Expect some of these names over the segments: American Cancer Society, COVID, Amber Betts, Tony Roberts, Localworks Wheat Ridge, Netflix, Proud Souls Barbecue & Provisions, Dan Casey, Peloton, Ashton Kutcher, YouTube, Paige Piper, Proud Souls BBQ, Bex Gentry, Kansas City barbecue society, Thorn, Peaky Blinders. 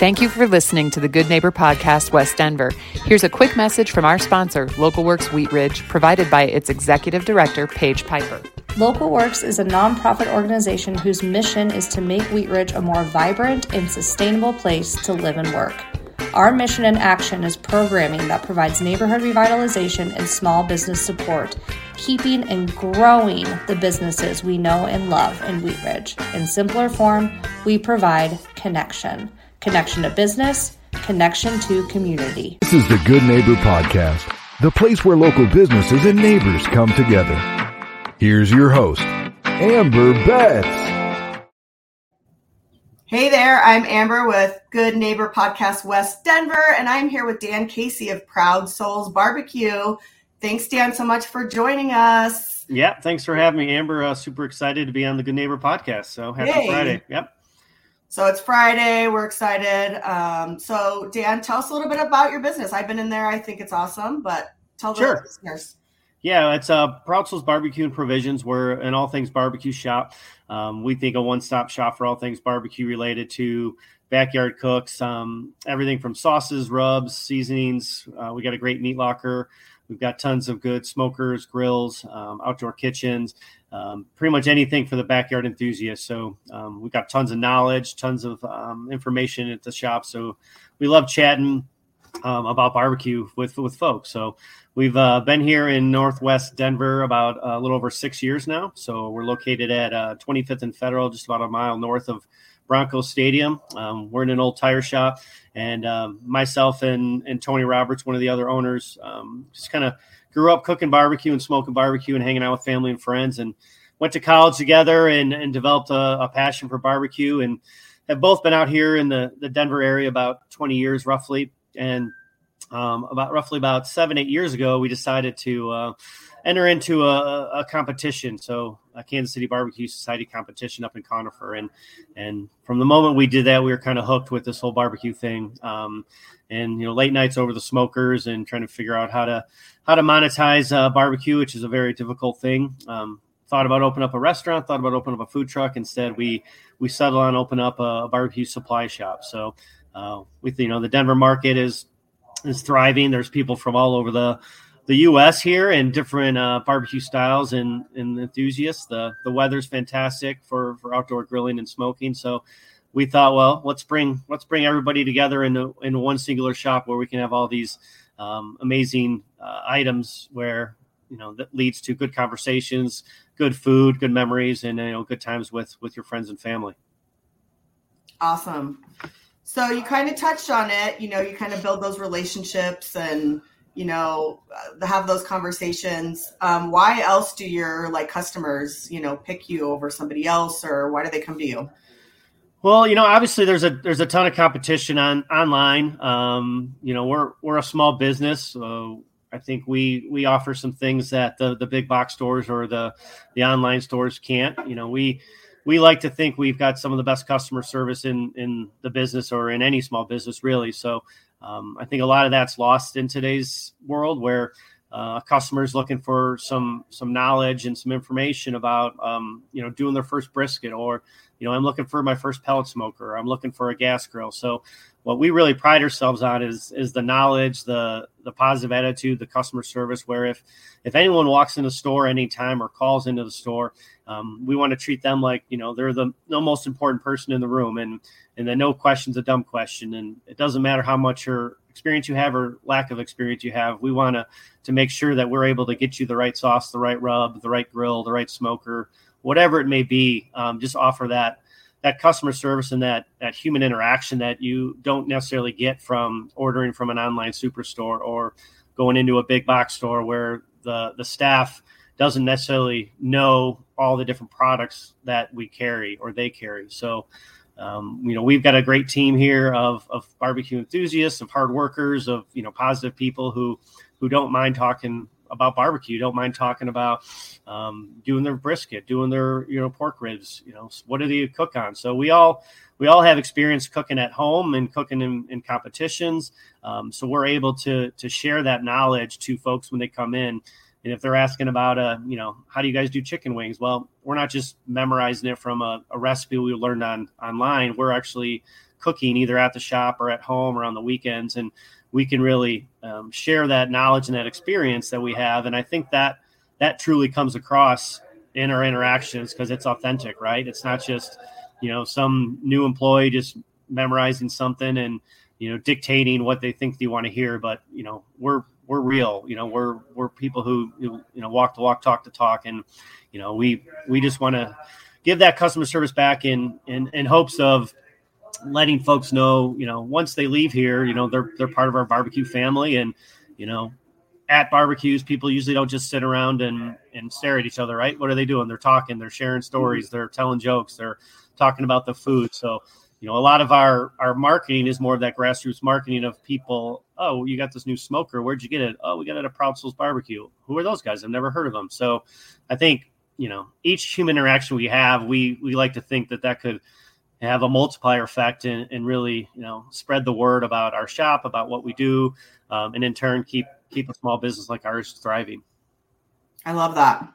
Thank you for listening to the Good Neighbor Podcast, West Denver. Here's a quick message from our sponsor, Localworks Wheat Ridge, provided by its executive director, Paige Piper. Localworks is a nonprofit organization whose mission is to make Wheat Ridge a more vibrant and sustainable place to live and work. Our mission and action is programming that provides neighborhood revitalization and small business support, keeping and growing the businesses we know and love in Wheat Ridge. In simpler form, we provide connection. Connection to business, connection to community. This is the Good Neighbor Podcast, the place where local businesses and neighbors come together. Here's your host, Amber Betts. Hey there, I'm Amber with Good Neighbor Podcast West Denver, and I'm here with Dan Casey of Proud Souls Barbecue. Thanks, Dan, so much for joining us. Yeah, thanks for having me, Amber. Super excited to be on the Good Neighbor Podcast, so happy Friday. Yep. So it's Friday, we're excited. So Dan, tell us a little bit about your business. I've been in there, I think it's awesome, but tell the listeners. Yeah, it's Proud Souls Barbecue and Provisions. We're an all things barbecue shop. We think a one-stop shop for all things barbecue related to backyard cooks, everything from sauces, rubs, seasonings. We got a great meat locker. We've got tons of good smokers, grills, outdoor kitchens, pretty much anything for the backyard enthusiast. So we've got tons of knowledge, tons of information at the shop. So we love chatting about barbecue with folks. So we've been here in Northwest Denver about a little over 6 years now. So we're located at 25th and Federal, just about a mile north of Bronco Stadium. We're in an old tire shop, and myself and Tony Roberts, one of the other owners, just kind of grew up cooking barbecue and smoking barbecue and hanging out with family and friends, and went to college together and developed a passion for barbecue, and have both been out here in the Denver area about 20 years roughly. And about 7-8 years ago, we decided to enter into a competition. So a Kansas City barbecue society competition up in Conifer. And from the moment we did that, we were kind of hooked with this whole barbecue thing. And, you know, late nights over the smokers and trying to figure out how to monetize barbecue, which is a very difficult thing. Thought about opening up a restaurant, thought about opening up a food truck. Instead, we settled on opening up a barbecue supply shop. So, the Denver market is thriving. There's people from all over the U.S. here and different barbecue styles and enthusiasts. The weather's fantastic for outdoor grilling and smoking. So we thought, well, let's bring everybody together in one singular shop where we can have all these amazing items where, you know, that leads to good conversations, good food, good memories, and, you know, good times with your friends and family. Awesome. So you kind of touched on it, you know, you kind of build those relationships and, you know, have those conversations. Why else do your customers, you know, pick you over somebody else, or why do they come to you? Well, you know, obviously there's a ton of competition online. You know, we're a small business. So I think we offer some things that the big box stores or the online stores can't. You know, we like to think we've got some of the best customer service in the business, or in any small business, really. So I think a lot of that's lost in today's world, where a customer's looking for some knowledge and some information about, you know, doing their first brisket, or, you know, I'm looking for my first pellet smoker, or I'm looking for a gas grill. So what we really pride ourselves on is the knowledge, the positive attitude, the customer service, where if anyone walks in the store anytime or calls into the store, we want to treat them like, you know, they're the most important person in the room, and the no question's a dumb question. And it doesn't matter how much your experience you have or lack of experience you have. We want to make sure that we're able to get you the right sauce, the right rub, the right grill, the right smoker, whatever it may be. Just offer that customer service and that human interaction that you don't necessarily get from ordering from an online superstore or going into a big box store, where the staff doesn't necessarily know all the different products that we carry or they carry. So, you know, we've got a great team here of barbecue enthusiasts, of hard workers, of, you know, positive people who don't mind talking about barbecue, don't mind talking about doing their brisket, doing their, you know, pork ribs, you know, what do they cook on? So we all have experience cooking at home and cooking in competitions. So we're able to share that knowledge to folks when they come in. And if they're asking about, you know, how do you guys do chicken wings? Well, we're not just memorizing it from a recipe we learned online. We're actually cooking, either at the shop or at home or on the weekends. And we can really share that knowledge and that experience that we have. And I think that truly comes across in our interactions because it's authentic, right? It's not just, some new employee just memorizing something and, dictating what they think they want to hear. But, we're real, we're people who, walk the walk, talk the talk. And, we just want to give that customer service back in hopes of letting folks know, once they leave here, they're part of our barbecue family. And, at barbecues, people usually don't just sit around and stare at each other, right? What are they doing? They're talking, they're sharing stories, they're telling jokes, they're talking about the food. So, a lot of our marketing is more of that grassroots marketing of people. Oh, you got this new smoker. Where'd you get it? Oh, we got it at Proud Souls Barbecue. Who are those guys? I've never heard of them. So I think, each human interaction we have, we like to think that could have a multiplier effect and really, spread the word about our shop, about what we do, and in turn, keep a small business like ours thriving. I love that.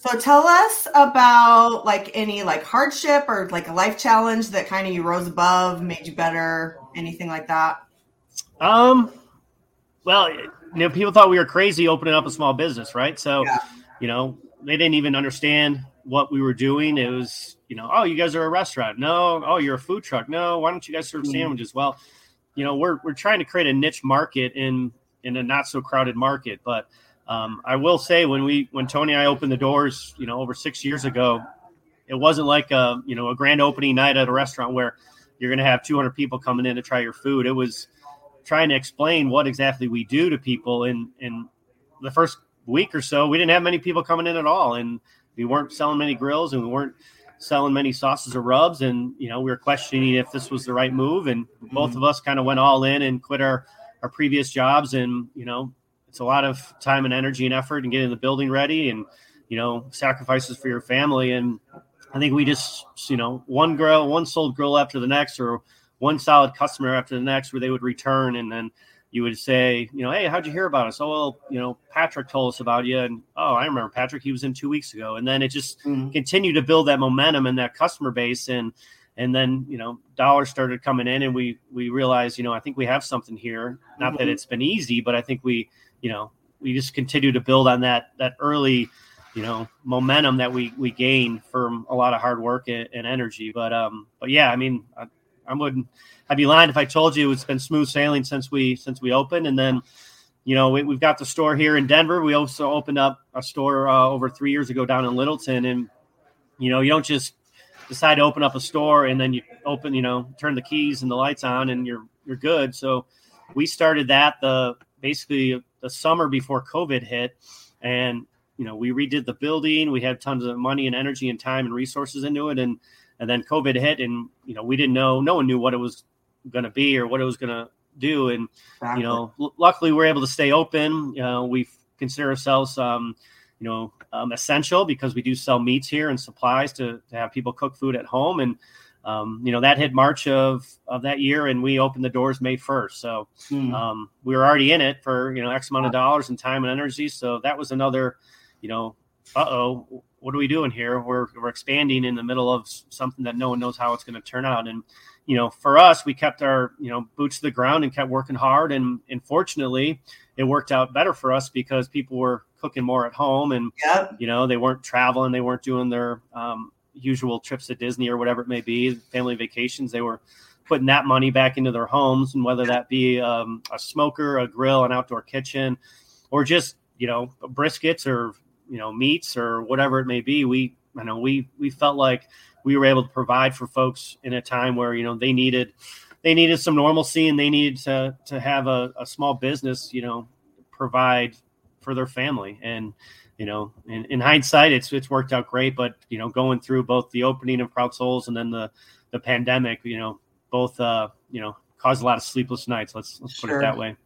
So tell us about any hardship or a life challenge that kind of you rose above, made you better, anything like that. Well, people thought we were crazy opening up a small business, right? So, yeah. They didn't even understand what we were doing. It was, oh, you guys are a restaurant. No. Oh, you're a food truck. No. Why don't you guys serve sandwiches? Well, we're trying to create a niche market in a not so crowded market, but I will say when Tony and I opened the doors, over 6 years ago, it wasn't like a grand opening night at a restaurant where you're going to have 200 people coming in to try your food. It was trying to explain what exactly we do to people. And the first week or so, we didn't have many people coming in at all. And we weren't selling many grills and we weren't selling many sauces or rubs. And, we were questioning if this was the right move. And both of us kind of went all in and quit our previous jobs. And, it's a lot of time and energy and effort and getting the building ready and, sacrifices for your family. And I think we just, one sold grill after the next or one solid customer after the next where they would return. And then you would say, hey, how'd you hear about us? Oh, well, Patrick told us about you. And, oh, I remember Patrick. He was in 2 weeks ago. And then it just continued to build that momentum and that customer base. And then, dollars started coming in and we realized, I think we have something here. Not that it's been easy, but I think we just continue to build on that early, momentum that we gained from a lot of hard work and energy. But yeah, I mean, I'd be lying if I told you it's been smooth sailing since we opened. And then, we've got the store here in Denver. We also opened up a store over 3 years ago down in Littleton. And, you don't just decide to open up a store and then you open, turn the keys and the lights on and you're good. So we started that basically the summer before COVID hit. And, we redid the building. We had tons of money and energy and time and resources into it. And then COVID hit and, we didn't know, no one knew what it was going to be or what it was going to do. And, exactly. Luckily we were able to stay open. We consider ourselves, essential because we do sell meats here and supplies to have people cook food at home. And, that hit March of that year and we opened the doors May 1st. So, we were already in it for, X amount of dollars and time and energy. So that was another, uh-oh, what are we doing here? We're expanding in the middle of something that no one knows how it's going to turn out. And, for us, we kept our, boots to the ground and kept working hard. And fortunately it worked out better for us because people were cooking more at home and, they weren't traveling. They weren't doing their, usual trips to Disney or whatever it may be, family vacations. They were putting that money back into their homes, and whether that be a smoker, a grill, an outdoor kitchen, or just briskets or meats or whatever it may be, we felt like we were able to provide for folks in a time where they needed some normalcy and they needed to have a small business provide for their family. And in hindsight, it's worked out great, but, going through both the opening of Proud Souls and then the pandemic, both, caused a lot of sleepless nights. Let's put it that way.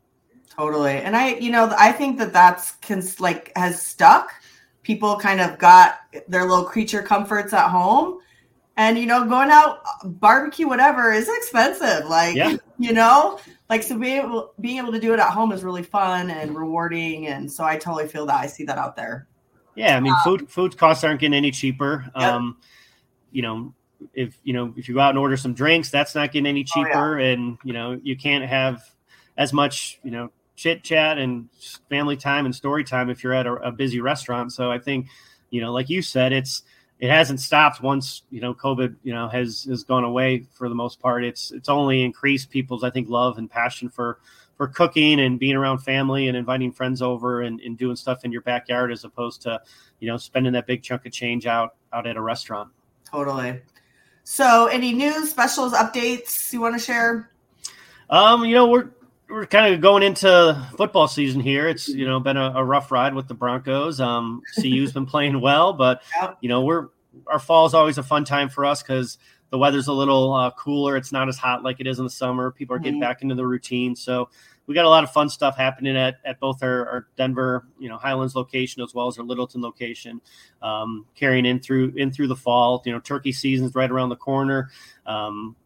Totally. And I think that's has stuck. People kind of got their little creature comforts at home and, going out barbecue, whatever is expensive. So being able to do it at home is really fun and rewarding. And so I totally feel that. I see that out there. Yeah. I mean, food costs aren't getting any cheaper. if you go out and order some drinks, that's not getting any cheaper. Oh, yeah. And, you can't have as much, chit chat and family time and story time if you're at a busy restaurant. So I think, like you said, it hasn't stopped once, COVID, has gone away for the most part. It's only increased people's, I think, love and passion for cooking and being around family and inviting friends over and doing stuff in your backyard, as opposed to, spending that big chunk of change out at a restaurant. Totally. So any news, specials, updates you want to share? We're kind of going into football season here. It's, been a rough ride with the Broncos. CU's been playing well, but our fall is always a fun time for us because the weather's a little cooler. It's not as hot like it is in the summer. People are getting back into the routine. So we got a lot of fun stuff happening at both our Denver, Highlands location, as well as our Littleton location, carrying in through the fall. Turkey season's right around the corner.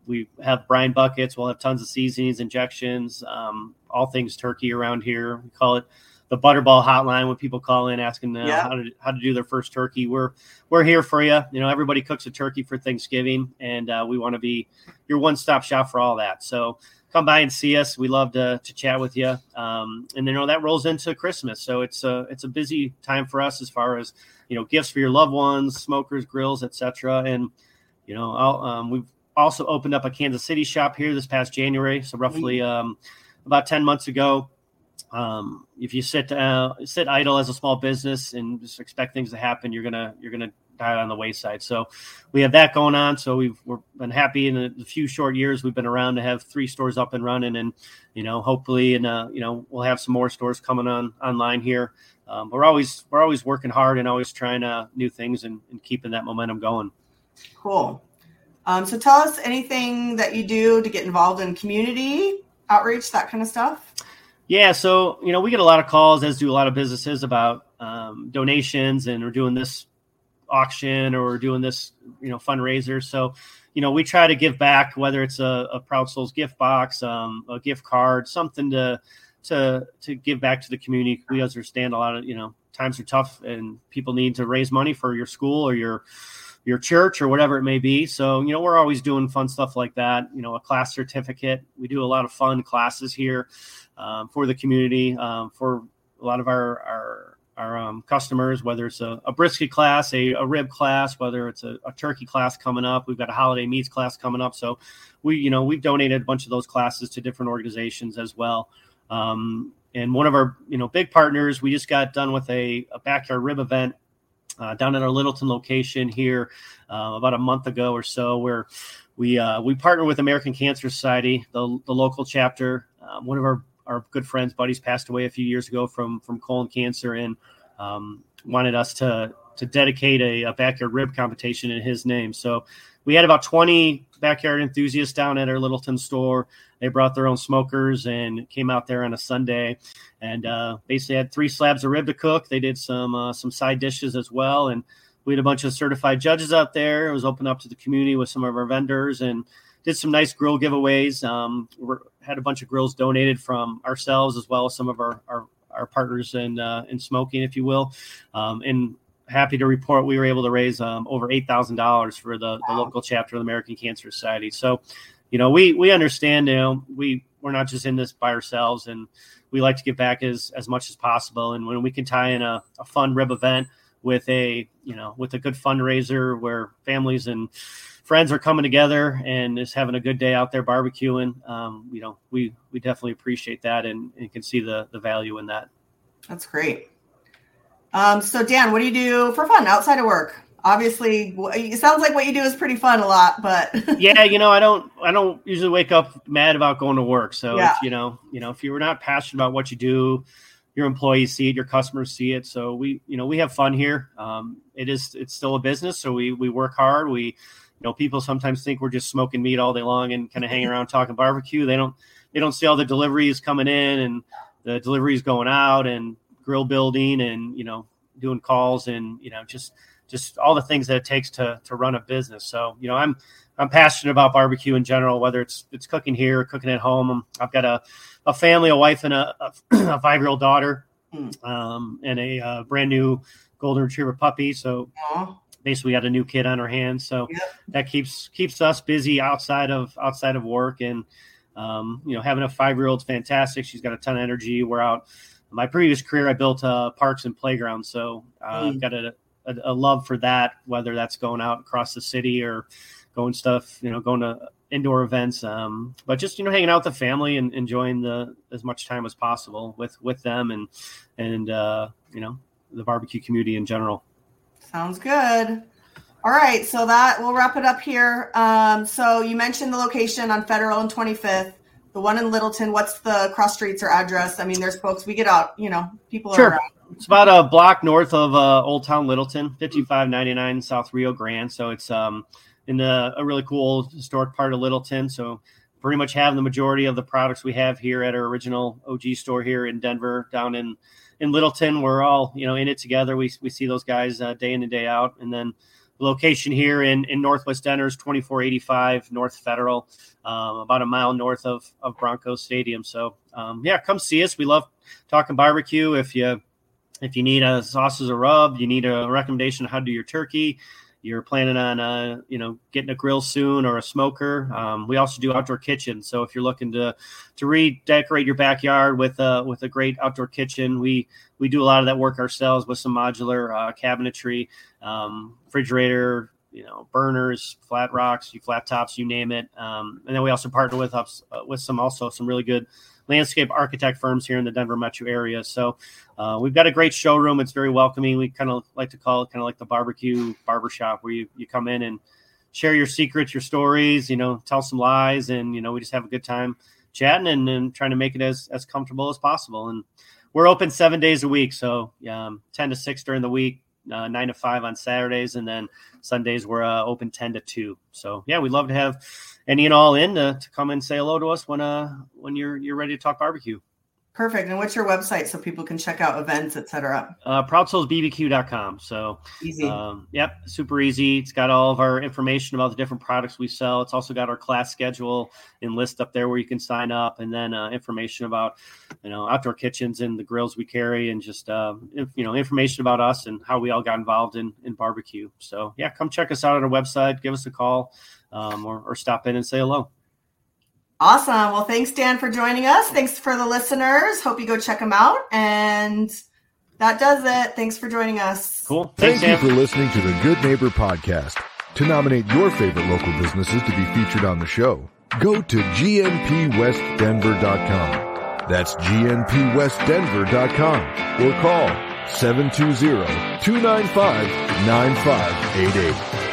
We have brine buckets. We'll have tons of seasonings, injections, all things turkey around here. We call it the Butterball Hotline when people call in asking how to do their first turkey. We're here for you. Everybody cooks a turkey for Thanksgiving, and we want to be your one-stop shop for all that. So come by and see us. We love to chat with you. And that rolls into Christmas. So it's a busy time for us as far as, gifts for your loved ones, smokers, grills, etc. And, we've also opened up a Kansas City shop here this past January. So roughly about 10 months ago. If you sit idle as a small business and just expect things to happen, you're going to die on the wayside. So we have that going on. So we've been happy in the few short years we've been around to have 3 stores up and running, and hopefully, and we'll have some more stores coming online here. We're always working hard and always trying new things and keeping that momentum going. Cool. So tell us anything that you do to get involved in community outreach, that kind of stuff. Yeah. So, we get a lot of calls, as do a lot of businesses, about donations, and we're doing this auction or we're doing this, fundraiser. So, we try to give back, whether it's a Proud Souls gift box, a gift card, something to give back to the community. We understand a lot of, times are tough and people need to raise money for your school or your church or whatever it may be. So, we're always doing fun stuff like that. A class certificate. We do a lot of fun classes here for the community, for a lot of our customers, whether it's a brisket class, a rib class, whether it's a turkey class coming up. We've got a holiday meats class coming up. So we, we've donated a bunch of those classes to different organizations as well. And one of our, big partners, we just got done with a backyard rib event down at our Littleton location here about a month ago or so, where we partnered with American Cancer Society, the local chapter. One of our good friends, buddies, passed away a few years ago from colon cancer, and wanted us to dedicate a backyard rib competition in his name. So we had about 20 backyard enthusiasts down at our Littleton store. They brought their own smokers and came out there on a Sunday, and basically had 3 slabs of rib to cook. They did some side dishes as well. And we had a bunch of certified judges out there. It was open up to the community with some of our vendors, and did some nice grill giveaways. Had a bunch of grills donated from ourselves as well as some of our partners in smoking, if you will. And happy to report we were able to raise over $8,000 for the local chapter of the American Cancer Society. So, we understand, we're not just in this by ourselves, and we like to give back as much as possible. And when we can tie in a fun rib event with a good fundraiser where families and friends are coming together and is having a good day out there barbecuing, we definitely appreciate that and can see the value in that. That's great. So Dan, what do you do for fun outside of work? Obviously, it sounds like what you do is pretty fun a lot, but yeah, I don't usually wake up mad about going to work. So yeah. If, if you're not passionate about what you do, your employees see it, your customers see it. So we, we have fun here. It's still a business. So we work hard. We, people sometimes think we're just smoking meat all day long and kind of hanging around talking barbecue. They don't see all the deliveries coming in and the deliveries going out and grill building and, doing calls and, just all the things that it takes to run a business. So, I'm passionate about barbecue in general, whether it's cooking here or cooking at home. I've got a family, a wife, and a 5-year-old daughter, and a brand new golden retriever puppy. So basically got a new kid on her hands. So that keeps us busy outside of work. And, having a 5-year-old's fantastic. She's got a ton of energy. We're out. In my previous career, I built parks and playgrounds. So I've got a love for that, whether that's going out across the city or going to indoor events. But just, hanging out with the family and enjoying as much time as possible with them and the barbecue community in general. Sounds good. All right. So we'll wrap it up here. So you mentioned the location on Federal and 25th, the one in Littleton. What's the cross streets or address? I mean, there's folks, we get out, people are around. It's about a block north of Old Town Littleton, 5599 South Rio Grande. So it's in a really cool historic part of Littleton. So pretty much have the majority of the products we have here at our original OG store here in Denver. Down in Littleton, we're all, in it together. We see those guys day in and day out. And then the location here in Northwest Denver is 2485 North Federal, about a mile north of Broncos Stadium. So, come see us. We love talking barbecue. If you need a sauces or rub, you need a recommendation on how to do your turkey, you're planning on, getting a grill soon or a smoker. We also do outdoor kitchens. So if you're looking to redecorate your backyard with a great outdoor kitchen, we do a lot of that work ourselves with some modular cabinetry, refrigerator, burners, flat rocks, flat tops, you name it. And then we also partner with some really good landscape architect firms here in the Denver metro area. So we've got a great showroom. It's very welcoming. We kind of like to call it kind of like the barbecue barbershop, where you come in and share your secrets, your stories, tell some lies. And, we just have a good time chatting and trying to make it as comfortable as possible. And we're open 7 days a week. So 10 to 6 during the week, 9 to 5 on Saturdays. And then Sundays we're open 10 to 2. So, we'd love to have any and all in to come and say hello to us when you're ready to talk barbecue. Perfect. And what's your website so people can check out events, et cetera? ProudSoulsBBQ.com. So easy. Super easy. It's got all of our information about the different products we sell. It's also got our class schedule and list up there where you can sign up, and then information about outdoor kitchens and the grills we carry, and just information about us and how we all got involved in barbecue. So come check us out on our website. Give us a call, or stop in and say hello. Awesome. Well, thanks, Dan, for joining us. Thanks for the listeners. Hope you go check them out. And that does it. Thanks for joining us. Cool. Thank you for listening to the Good Neighbor Podcast. To nominate your favorite local businesses to be featured on the show, go to gnpwestdenver.com. That's gnpwestdenver.com, or call 720-295-9588.